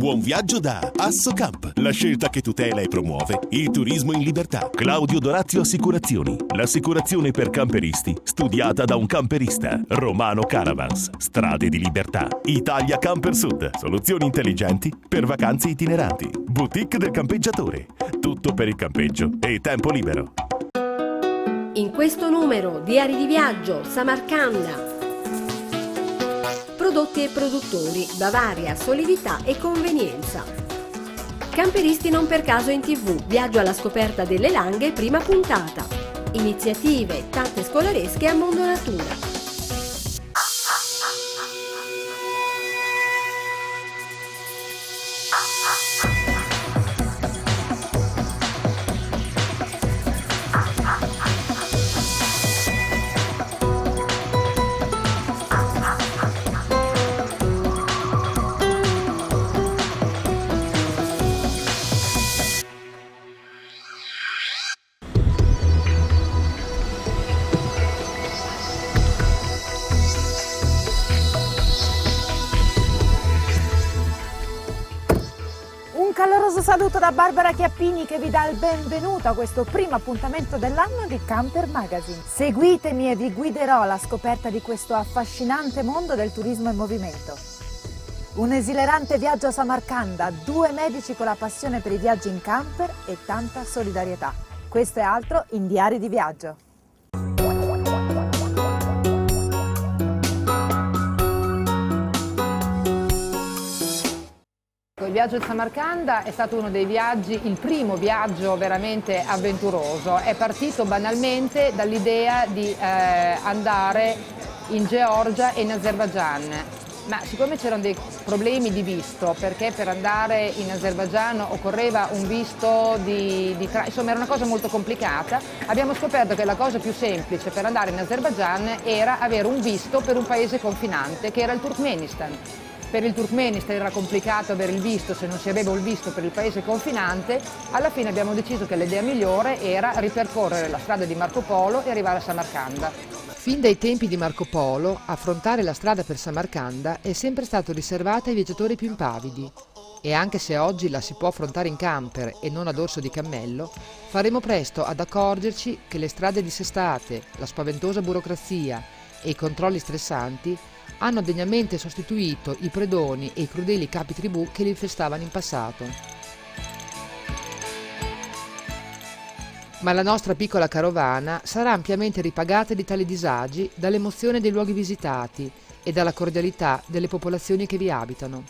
Buon viaggio da Asso Camp, la scelta che tutela e promuove il turismo in libertà. Claudio Dorazio Assicurazioni, l'assicurazione per camperisti, studiata da un camperista. Romano Caravans, strade di libertà. Italia Camper Sud, soluzioni intelligenti per vacanze itineranti. Boutique del campeggiatore, tutto per il campeggio e tempo libero. In questo numero, diari di viaggio, Samarcanda. Prodotti e produttori, Bavaria, solidità e convenienza. Camperisti non per caso in TV, viaggio alla scoperta delle Langhe, prima puntata. Iniziative, tante scolaresche a Mondo Natura. Saluto da Barbara Chiappini che vi dà il benvenuto a questo primo appuntamento dell'anno di Camper Magazine. Seguitemi e vi guiderò alla scoperta di questo affascinante mondo del turismo in movimento. Un esilerante viaggio a Samarcanda, due medici con la passione per i viaggi in camper e tanta solidarietà. Questo e altro in Diari di Viaggio. Il viaggio di Samarcanda è stato uno dei viaggi, il primo viaggio veramente avventuroso. È partito banalmente dall'idea di andare in Georgia e in Azerbaigian, ma siccome c'erano dei problemi di visto, perché per andare in Azerbaigian occorreva un visto insomma era una cosa molto complicata, abbiamo scoperto che la cosa più semplice per andare in Azerbaigian era avere un visto per un paese confinante che era il Turkmenistan. Per il Turkmenistan era complicato avere il visto, se non si aveva il visto per il paese confinante, alla fine abbiamo deciso che l'idea migliore era ripercorrere la strada di Marco Polo e arrivare a Samarcanda. Fin dai tempi di Marco Polo, affrontare la strada per Samarcanda è sempre stato riservata ai viaggiatori più impavidi. E anche se oggi la si può affrontare in camper e non a dorso di cammello, faremo presto ad accorgerci che le strade dissestate, la spaventosa burocrazia e i controlli stressanti hanno degnamente sostituito i predoni e i crudeli capi tribù che li infestavano in passato. Ma la nostra piccola carovana sarà ampiamente ripagata di tali disagi dall'emozione dei luoghi visitati e dalla cordialità delle popolazioni che vi abitano.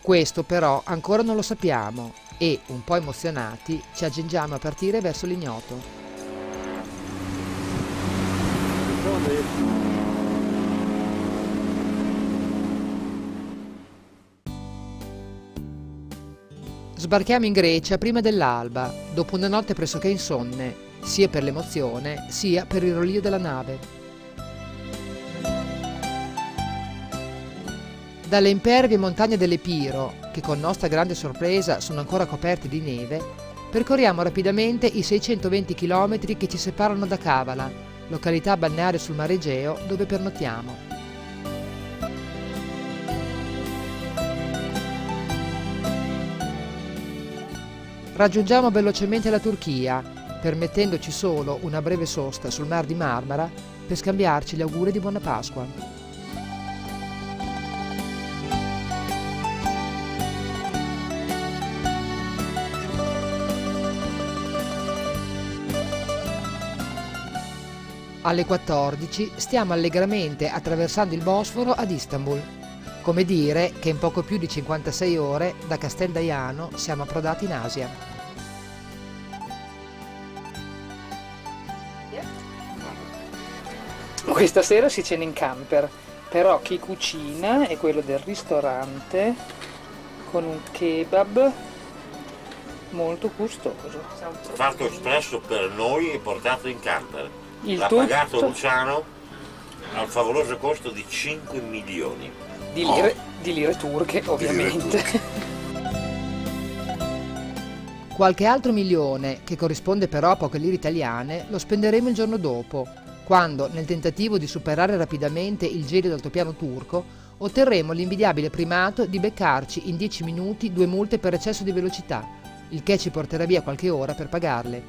Questo però ancora non lo sappiamo. E, un po' emozionati, ci aggiungiamo a partire verso l'ignoto. Sbarchiamo in Grecia prima dell'alba, dopo una notte pressoché insonne, sia per l'emozione, sia per il rollio della nave. Dalle impervie montagne dell'Epiro, che con nostra grande sorpresa sono ancora coperte di neve, percorriamo rapidamente i 620 km che ci separano da Cavala, località balneare sul mare Egeo dove pernottiamo. Raggiungiamo velocemente la Turchia, permettendoci solo una breve sosta sul Mar di Marmara per scambiarci gli auguri di Buona Pasqua. Alle 14 stiamo allegramente attraversando il Bosforo ad Istanbul. Come dire che in poco più di 56 ore da Castel Dajano siamo approdati in Asia. Questa sera si cena in camper, però chi cucina è quello del ristorante con un kebab molto gustoso. Fatto espresso per noi e portato in camper. L'ha pagato Luciano al favoloso costo di 5 milioni di lire, di lire turche, ovviamente. Lire turche. Qualche altro milione, che corrisponde però a poche lire italiane, lo spenderemo il giorno dopo, quando, nel tentativo di superare rapidamente il gelido altopiano turco, otterremo l'invidiabile primato di beccarci in 10 minuti 2 multe per eccesso di velocità, il che ci porterà via qualche ora per pagarle.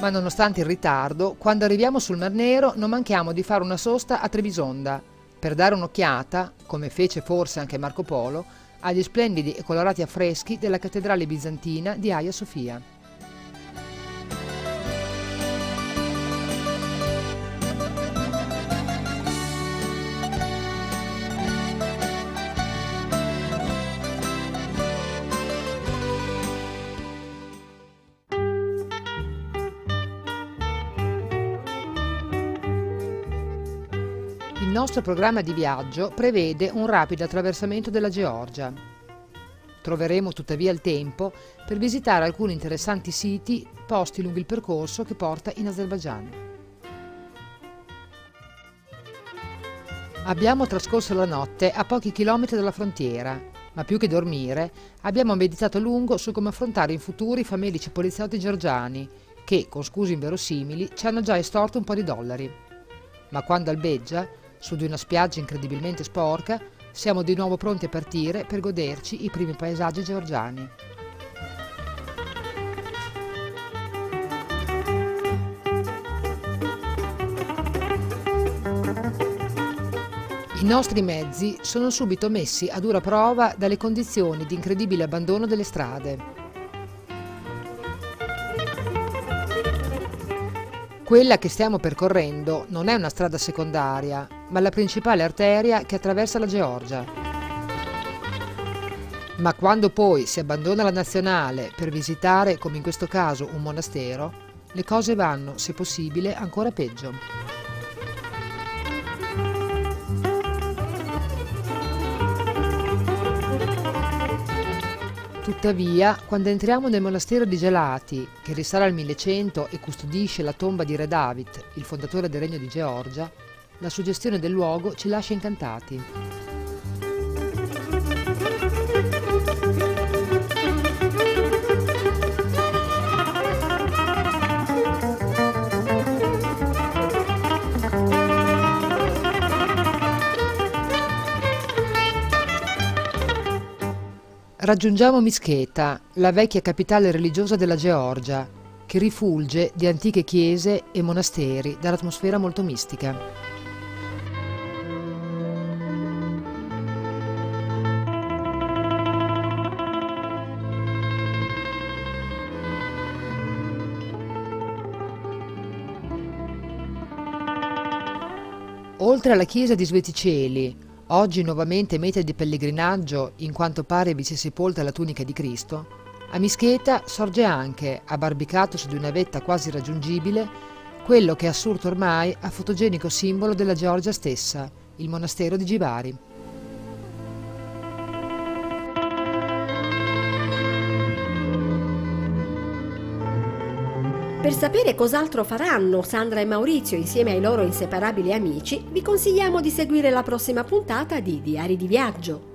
Ma nonostante il ritardo, quando arriviamo sul Mar Nero non manchiamo di fare una sosta a Trebisonda, per dare un'occhiata, come fece forse anche Marco Polo, agli splendidi e colorati affreschi della cattedrale bizantina di Hagia Sofia. Il nostro programma di viaggio prevede un rapido attraversamento della Georgia. Troveremo tuttavia il tempo per visitare alcuni interessanti siti posti lungo il percorso che porta in Azerbaigian. Abbiamo trascorso la notte a pochi chilometri dalla frontiera, ma più che dormire abbiamo meditato a lungo su come affrontare in futuro i famelici poliziotti georgiani che, con scuse inverosimili, ci hanno già estorto un po' di dollari. Ma quando albeggia, su di una spiaggia incredibilmente sporca, siamo di nuovo pronti a partire per goderci i primi paesaggi georgiani. I nostri mezzi sono subito messi a dura prova dalle condizioni di incredibile abbandono delle strade. Quella che stiamo percorrendo non è una strada secondaria, ma la principale arteria che attraversa la Georgia. Ma quando poi si abbandona la nazionale per visitare, come in questo caso, un monastero, le cose vanno, se possibile, ancora peggio. Tuttavia, quando entriamo nel monastero di Gelati, che risale al 1100 e custodisce la tomba di Re David, il fondatore del Regno di Georgia, la suggestione del luogo ci lascia incantati. Raggiungiamo Mtskheta, la vecchia capitale religiosa della Georgia, che rifulge di antiche chiese e monasteri dall'atmosfera molto mistica. Oltre alla chiesa di Sveticeli, oggi nuovamente meta di pellegrinaggio, in quanto pare vi sia sepolta la tunica di Cristo, a Mtskheta sorge anche, abbarbicato su di una vetta quasi raggiungibile, quello che è assurto ormai a fotogenico simbolo della Georgia stessa, il monastero di Gibari. Per sapere cos'altro faranno Sandra e Maurizio insieme ai loro inseparabili amici, vi consigliamo di seguire la prossima puntata di Diari di Viaggio.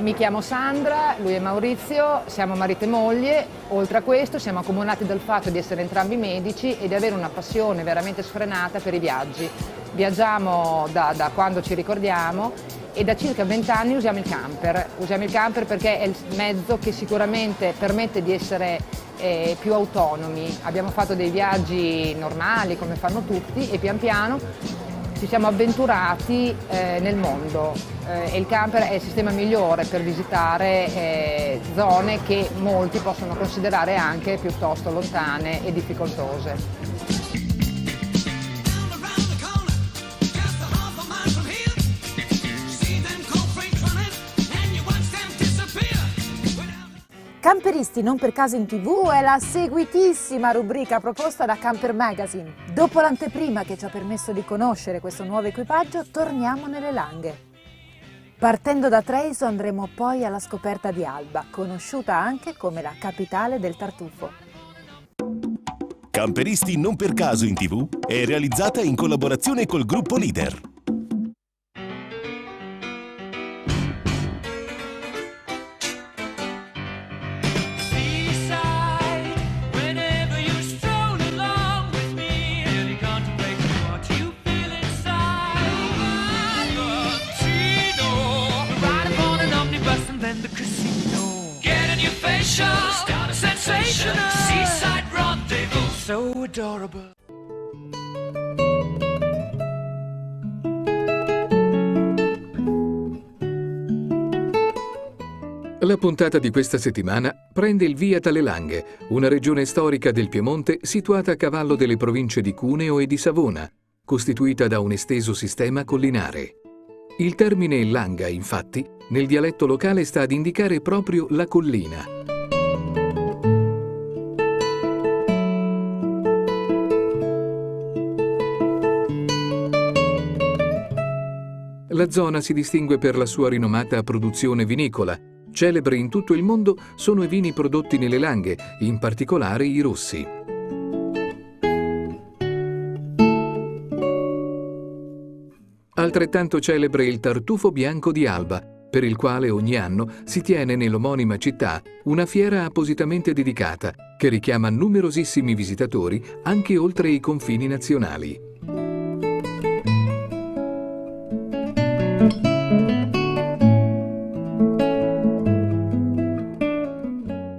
Mi chiamo Sandra, lui è Maurizio, siamo marito e moglie. Oltre a questo siamo accomunati dal fatto di essere entrambi medici e di avere una passione veramente sfrenata per i viaggi. Viaggiamo da quando ci ricordiamo e da circa 20 anni usiamo il camper. Usiamo il camper perché è il mezzo che sicuramente permette di essere più autonomi. Abbiamo fatto dei viaggi normali come fanno tutti e pian piano ci siamo avventurati nel mondo e il camper è il sistema migliore per visitare zone che molti possono considerare anche piuttosto lontane e difficoltose. Camperisti non per caso in TV è la seguitissima rubrica proposta da Camper Magazine. Dopo l'anteprima che ci ha permesso di conoscere questo nuovo equipaggio, torniamo nelle Langhe. Partendo da Treiso andremo poi alla scoperta di Alba, conosciuta anche come la capitale del tartufo. Camperisti non per caso in TV è realizzata in collaborazione col gruppo Leader. La puntata di questa settimana prende il via dalle Langhe, una regione storica del Piemonte situata a cavallo delle province di Cuneo e di Savona, costituita da un esteso sistema collinare. Il termine Langa, infatti, nel dialetto locale sta ad indicare proprio la collina. La zona si distingue per la sua rinomata produzione vinicola. Celebri in tutto il mondo sono i vini prodotti nelle Langhe, in particolare i rossi. Altrettanto celebre il tartufo bianco di Alba, per il quale ogni anno si tiene nell'omonima città una fiera appositamente dedicata, che richiama numerosissimi visitatori anche oltre i confini nazionali.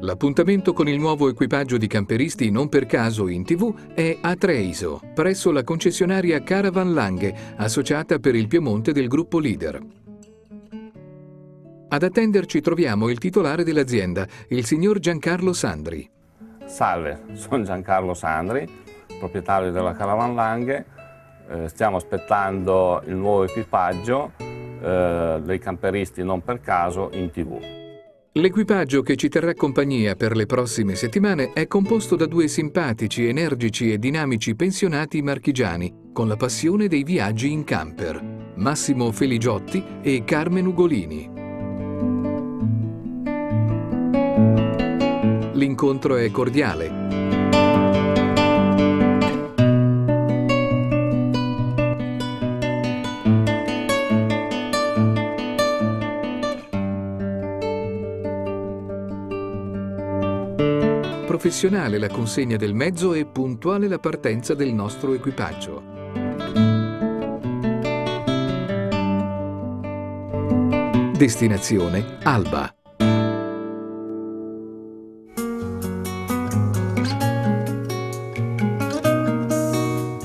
L'appuntamento con il nuovo equipaggio di camperisti non per caso in TV è a Treiso, presso la concessionaria Caravan Langhe, associata per il Piemonte del gruppo Leader. Ad attenderci troviamo il titolare dell'azienda, il signor Giancarlo Sandri. Salve, sono Giancarlo Sandri, proprietario della Caravan Langhe. Stiamo aspettando il nuovo equipaggio dei camperisti non per caso in TV. L'equipaggio che ci terrà compagnia per le prossime settimane è composto da due simpatici, energici e dinamici pensionati marchigiani con la passione dei viaggi in camper, Massimo Feligiotti e Carmen Ugolini. L'incontro è cordiale. Professionale la consegna del mezzo e puntuale la partenza del nostro equipaggio. Destinazione Alba.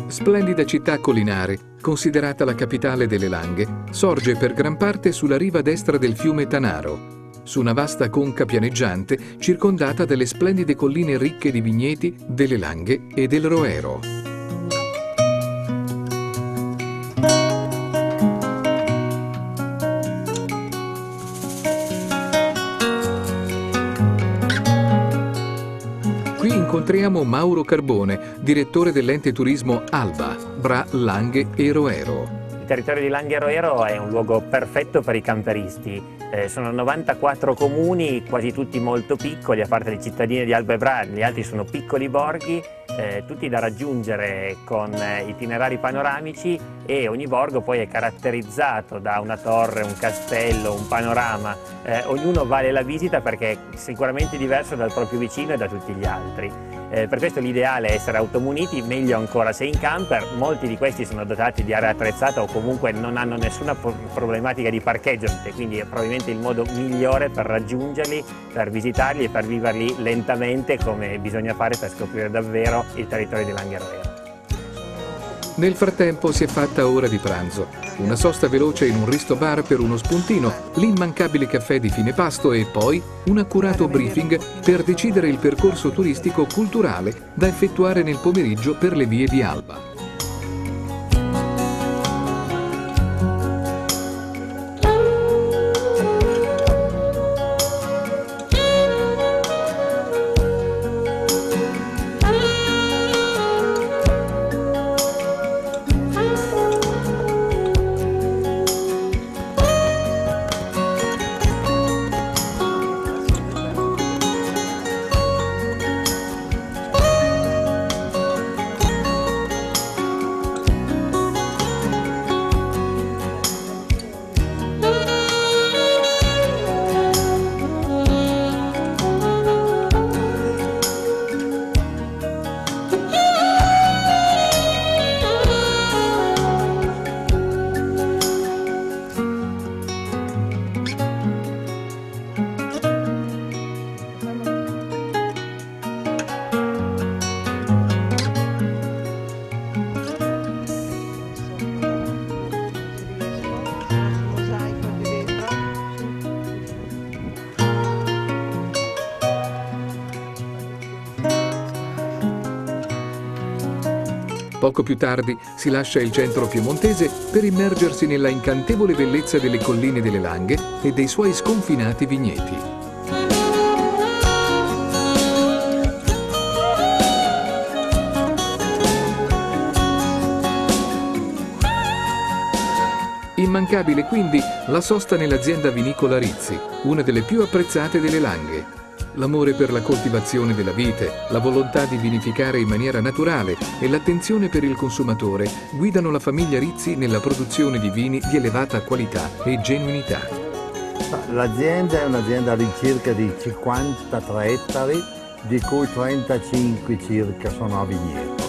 Splendida città collinare, considerata la capitale delle Langhe, sorge per gran parte sulla riva destra del fiume Tanaro, su una vasta conca pianeggiante circondata dalle splendide colline ricche di vigneti, delle Langhe e del Roero. Qui incontriamo Mauro Carbone, direttore dell'ente turismo Alba, Bra Langhe e Roero. Il territorio di Langhe e Roero è un luogo perfetto per i camperisti. Sono 94 comuni, quasi tutti molto piccoli, a parte le cittadine di Alba e Bra, gli altri sono piccoli borghi, tutti da raggiungere con itinerari panoramici, e ogni borgo poi è caratterizzato da una torre, un castello, un panorama. Ognuno vale la visita perché è sicuramente diverso dal proprio vicino e da tutti gli altri. Per questo l'ideale è essere automuniti, meglio ancora se in camper. Molti di questi sono dotati di area attrezzata o comunque non hanno nessuna problematica di parcheggio, quindi è probabilmente il modo migliore per raggiungerli, per visitarli e per viverli lentamente, come bisogna fare per scoprire davvero il territorio di Langhe e Roero. Nel frattempo si è fatta ora di pranzo, una sosta veloce in un resto bar per uno spuntino, l'immancabile caffè di fine pasto e poi un accurato briefing per decidere il percorso turistico-culturale da effettuare nel pomeriggio per le vie di Alba. Poco più tardi si lascia il centro piemontese per immergersi nella incantevole bellezza delle colline delle Langhe e dei suoi sconfinati vigneti. Immancabile quindi la sosta nell'azienda vinicola Rizzi, una delle più apprezzate delle Langhe. L'amore per la coltivazione della vite, la volontà di vinificare in maniera naturale e l'attenzione per il consumatore guidano la famiglia Rizzi nella produzione di vini di elevata qualità e genuinità. L'azienda è un'azienda all'incirca di 53 ettari, di cui 35 circa sono a vigneto.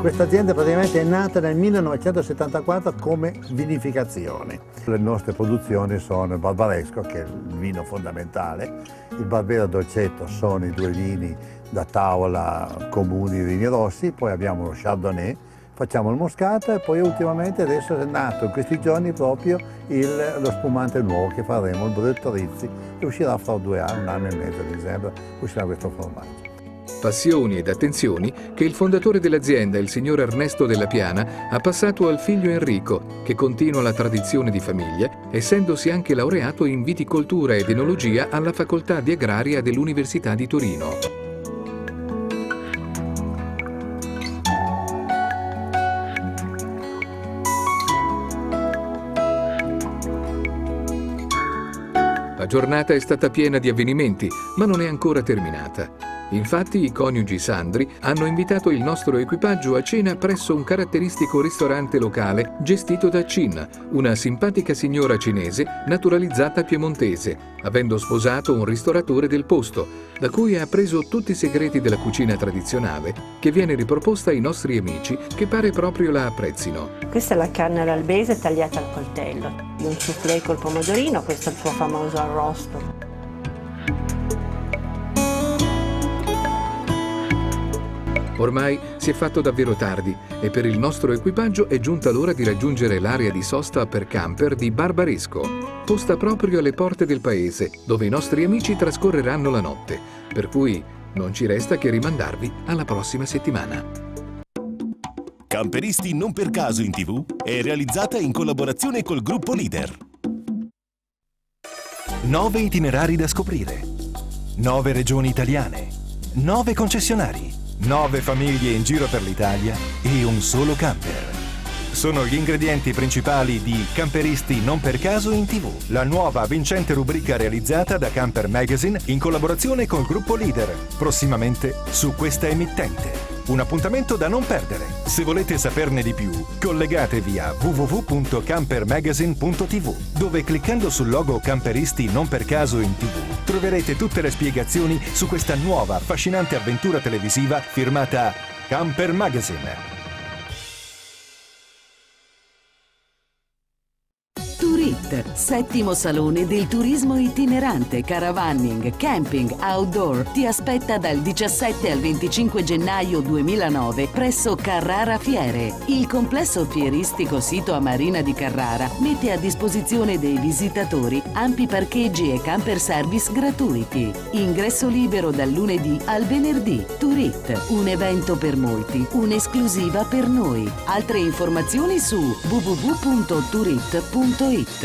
Questa azienda praticamente è nata nel 1974 come vinificazione. Le nostre produzioni sono il Barbaresco, che è il vino fondamentale, il Barbera Dolcetto, sono i due vini da tavola comuni, i vini rossi, poi abbiamo lo Chardonnay, facciamo il Moscato e poi ultimamente adesso è nato in questi giorni proprio lo spumante nuovo che faremo, il Brutto Rizzi, che uscirà fra 2 anni, 1 anno e mezzo a dicembre, uscirà questo formaggio. Passioni ed attenzioni che il fondatore dell'azienda, il signor Ernesto Della Piana, ha passato al figlio Enrico, che continua la tradizione di famiglia, essendosi anche laureato in viticoltura ed enologia alla Facoltà di Agraria dell'Università di Torino. La giornata è stata piena di avvenimenti, ma non è ancora terminata. Infatti i coniugi Sandri hanno invitato il nostro equipaggio a cena presso un caratteristico ristorante locale gestito da Chin, una simpatica signora cinese naturalizzata piemontese, avendo sposato un ristoratore del posto, da cui ha preso tutti i segreti della cucina tradizionale, che viene riproposta ai nostri amici che pare proprio la apprezzino. Questa è la carne all'albese tagliata al coltello, un soufflé col pomodorino, questo è il suo famoso arrosto. Ormai si è fatto davvero tardi e per il nostro equipaggio è giunta l'ora di raggiungere l'area di sosta per camper di Barbaresco, posta proprio alle porte del paese, dove i nostri amici trascorreranno la notte, per cui non ci resta che rimandarvi alla prossima settimana. Camperisti non per caso in TV è realizzata in collaborazione col gruppo Leader. 9 itinerari da scoprire, 9 regioni italiane, 9 concessionari, 9 famiglie in giro per l'Italia e un solo camper. Sono gli ingredienti principali di Camperisti non per caso in TV, la nuova vincente rubrica realizzata da Camper Magazine in collaborazione col gruppo Leader, prossimamente su questa emittente. Un appuntamento da non perdere. Se volete saperne di più, collegatevi a www.campermagazine.tv, dove cliccando sul logo Camperisti non per caso in TV troverete tutte le spiegazioni su questa nuova affascinante avventura televisiva firmata Camper Magazine. Settimo Salone del Turismo Itinerante, Caravanning, Camping, Outdoor ti aspetta dal 17 al 25 gennaio 2009 presso Carrara Fiere. Il complesso fieristico sito a Marina di Carrara mette a disposizione dei visitatori ampi parcheggi e camper service gratuiti. Ingresso libero dal lunedì al venerdì. Turit, un evento per molti, un'esclusiva per noi. Altre informazioni su www.turit.it.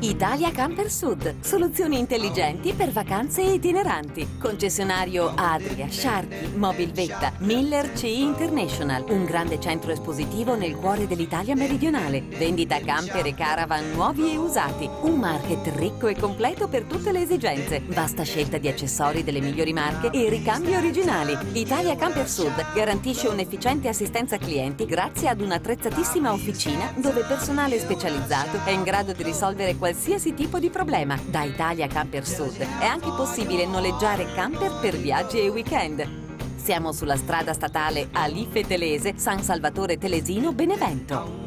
Italia Camper Sud, soluzioni intelligenti per vacanze itineranti. Concessionario Adria, Sciarchi, Mobilvetta, Miller CE International. Un grande centro espositivo nel cuore dell'Italia meridionale. Vendita camper e caravan nuovi e usati. Un market ricco e completo per tutte le esigenze. Vasta scelta di accessori delle migliori marche e ricambi originali. Italia Camper Sud garantisce un'efficiente assistenza clienti grazie ad un'attrezzatissima officina dove personale specializzato è in grado di risolvere qualsiasi tipo di problema. Da Italia Camper Sud è anche possibile noleggiare camper per viaggi e weekend. Siamo sulla strada statale Alife Telese, San Salvatore Telesino, Benevento.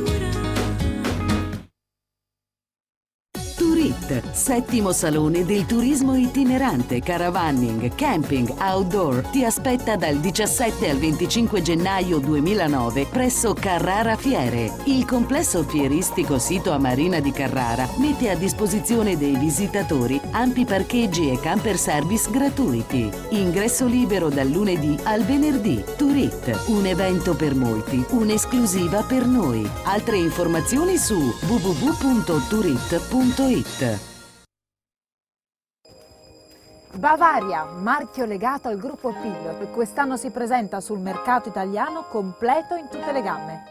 Turit, 7° salone del turismo itinerante, caravanning, camping, outdoor, ti aspetta dal 17 al 25 gennaio 2009 presso Carrara Fiere. Il complesso fieristico sito a Marina di Carrara mette a disposizione dei visitatori ampi parcheggi e camper service gratuiti. Ingresso libero dal lunedì al venerdì. Turit, un evento per molti, un'esclusiva per noi. Altre informazioni su www.turit.it. Bavaria, marchio legato al gruppo Pilot, quest'anno si presenta sul mercato italiano completo in tutte le gamme.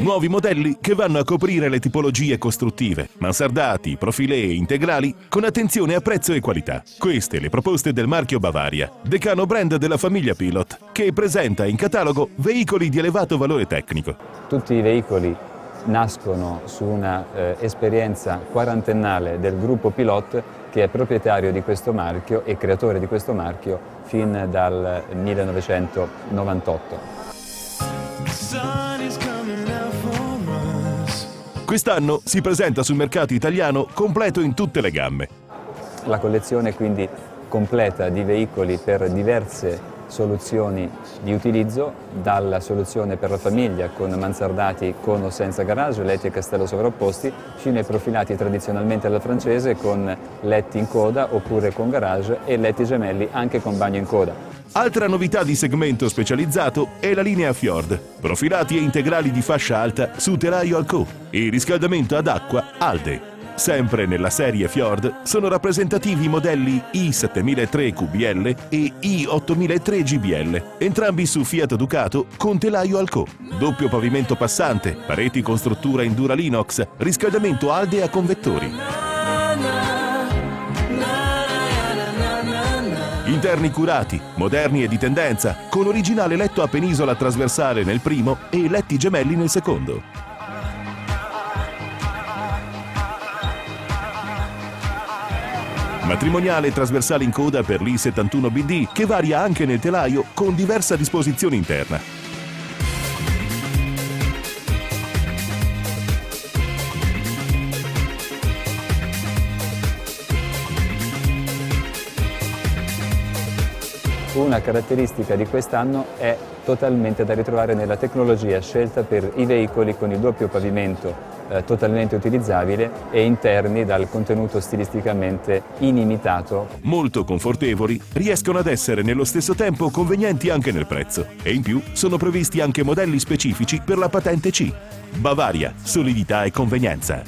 Nuovi modelli che vanno a coprire le tipologie costruttive, mansardati, profilè e integrali, con attenzione a prezzo e qualità. Queste le proposte del marchio Bavaria, decano brand della famiglia Pilot, che presenta in catalogo veicoli di elevato valore tecnico. Tutti i veicoli nascono su una esperienza quarantennale del gruppo Pilot, che è proprietario di questo marchio e creatore di questo marchio fin dal 1998. Quest'anno si presenta sul mercato italiano completo in tutte le gamme. La collezione quindi completa di veicoli per diverse soluzioni di utilizzo, dalla soluzione per la famiglia con mansardati con o senza garage, letti e castello sovrapposti, fino ai profilati tradizionalmente alla francese con letti in coda oppure con garage e letti gemelli anche con bagno in coda. Altra novità di segmento specializzato è la linea Fjord, profilati e integrali di fascia alta su telaio Alco e riscaldamento ad acqua Alde. Sempre nella serie Fjord sono rappresentativi i modelli I7003 QBL e I8003 GBL, entrambi su Fiat Ducato con telaio Alco, doppio pavimento passante, pareti con struttura in Duralinox, riscaldamento Alde a convettori. Interni curati, moderni e di tendenza, con originale letto a penisola trasversale nel primo e letti gemelli nel secondo. Matrimoniale trasversale in coda per l'I71BD, che varia anche nel telaio con diversa disposizione interna. Una caratteristica di quest'anno è totalmente da ritrovare nella tecnologia scelta per i veicoli con il doppio pavimento totalmente utilizzabile e interni dal contenuto stilisticamente inimitato. Molto confortevoli, riescono ad essere nello stesso tempo convenienti anche nel prezzo e in più sono previsti anche modelli specifici per la patente C. Bavaria, solidità e convenienza.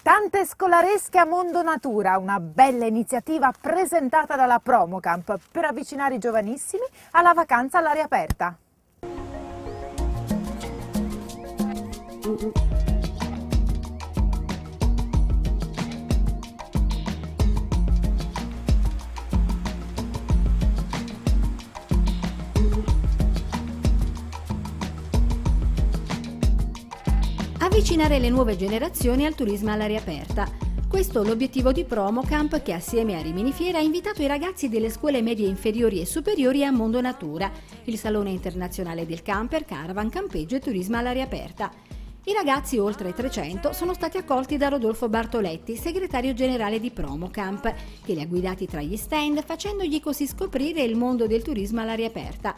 Tante scolaresche a Mondo Natura, una bella iniziativa presentata dalla PromoCamp per avvicinare i giovanissimi alla vacanza all'aria aperta. Avvicinare le nuove generazioni al turismo all'aria aperta. Questo è l'obiettivo di PromoCamp, che assieme a Rimini Fiera ha invitato i ragazzi delle scuole medie inferiori e superiori a Mondo Natura, il salone internazionale del camper, caravan, campeggio e turismo all'aria aperta. I ragazzi, oltre 300, sono stati accolti da Rodolfo Bartoletti, segretario generale di PromoCamp, che li ha guidati tra gli stand, facendogli così scoprire il mondo del turismo all'aria aperta.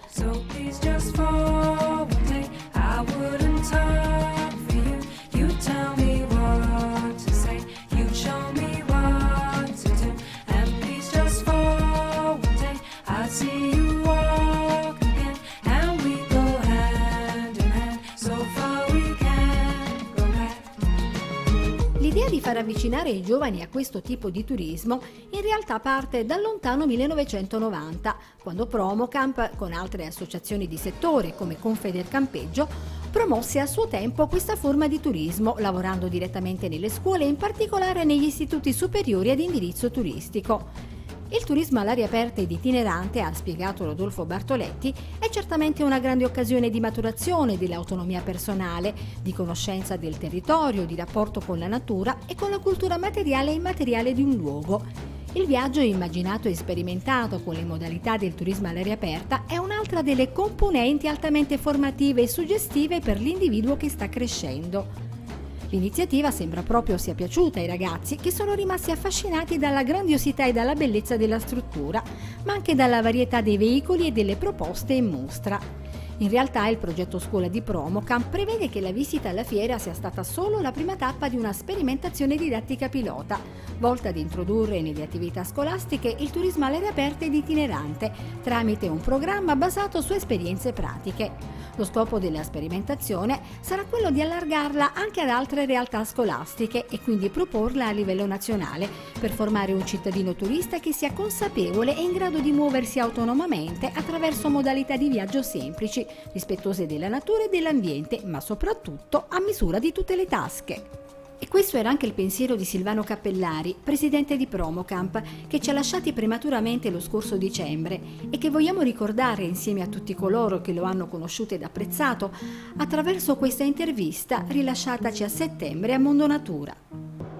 L'idea di far avvicinare i giovani a questo tipo di turismo in realtà parte dal lontano 1990, quando PromoCamp, con altre associazioni di settore come Confedercampeggio, promosse a suo tempo questa forma di turismo, lavorando direttamente nelle scuole e in particolare negli istituti superiori ad indirizzo turistico. Il turismo all'aria aperta ed itinerante, ha spiegato Rodolfo Bartoletti, è certamente una grande occasione di maturazione dell'autonomia personale, di conoscenza del territorio, di rapporto con la natura e con la cultura materiale e immateriale di un luogo. Il viaggio immaginato e sperimentato con le modalità del turismo all'aria aperta è un'altra delle componenti altamente formative e suggestive per l'individuo che sta crescendo. L'iniziativa sembra proprio sia piaciuta ai ragazzi, che sono rimasti affascinati dalla grandiosità e dalla bellezza della struttura, ma anche dalla varietà dei veicoli e delle proposte in mostra. In realtà il progetto scuola di PromoCamp prevede che la visita alla fiera sia stata solo la prima tappa di una sperimentazione didattica pilota, volta ad introdurre nelle attività scolastiche il turismo all'aria aperta ed itinerante, tramite un programma basato su esperienze pratiche. Lo scopo della sperimentazione sarà quello di allargarla anche ad altre realtà scolastiche e quindi proporla a livello nazionale per formare un cittadino turista che sia consapevole e in grado di muoversi autonomamente attraverso modalità di viaggio semplici, rispettose della natura e dell'ambiente, ma soprattutto a misura di tutte le tasche. E questo era anche il pensiero di Silvano Cappellari, presidente di PromoCamp, che ci ha lasciati prematuramente lo scorso dicembre e che vogliamo ricordare insieme a tutti coloro che lo hanno conosciuto ed apprezzato attraverso questa intervista rilasciataci a settembre a Mondo Natura.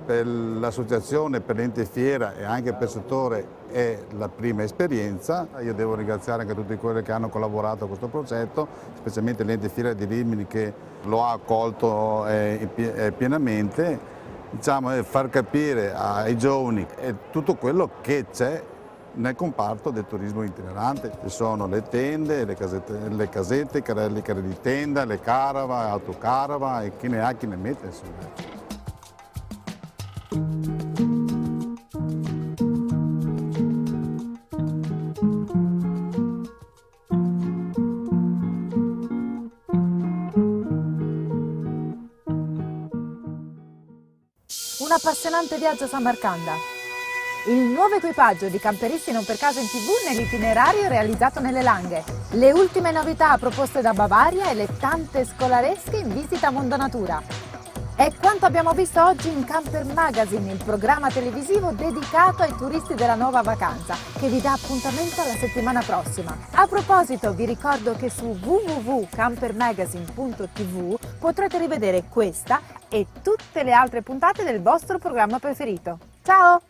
Per l'associazione, per l'ente fiera e anche per il settore è la prima esperienza. Io devo ringraziare anche tutti quelli che hanno collaborato a questo progetto, specialmente l'ente fiera di Rimini che lo ha accolto pienamente. Diciamo, far capire ai giovani tutto quello che c'è nel comparto del turismo itinerante. Ci sono le tende, le casette, i carrelli di tenda, le carava, autocarava e chi ne ha chi ne mette insomma. Un appassionante viaggio a Samarcanda. Il nuovo equipaggio di Camperisti non per caso in TV nell'itinerario realizzato nelle Langhe. Le ultime novità proposte da Bavaria e le tante scolaresche in visita a Mondo Natura. È quanto abbiamo visto oggi in Camper Magazine, il programma televisivo dedicato ai turisti della nuova vacanza, che vi dà appuntamento alla settimana prossima. A proposito, vi ricordo che su www.campermagazine.tv potrete rivedere questa e tutte le altre puntate del vostro programma preferito. Ciao!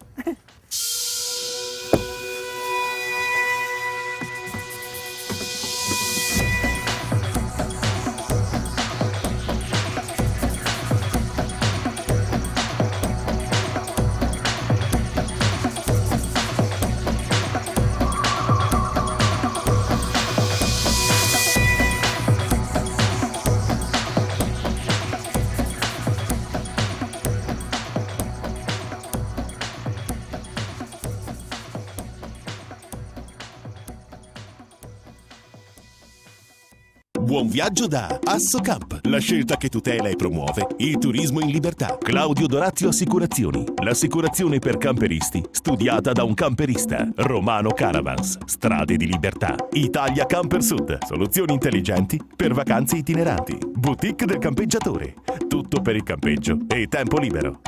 Buon viaggio da Asso Camp, la scelta che tutela e promuove il turismo in libertà. Claudio Dorazio Assicurazioni, l'assicurazione per camperisti, studiata da un camperista. Romano Caravans, strade di libertà. Italia Camper Sud, soluzioni intelligenti per vacanze itineranti. Boutique del campeggiatore, tutto per il campeggio e tempo libero.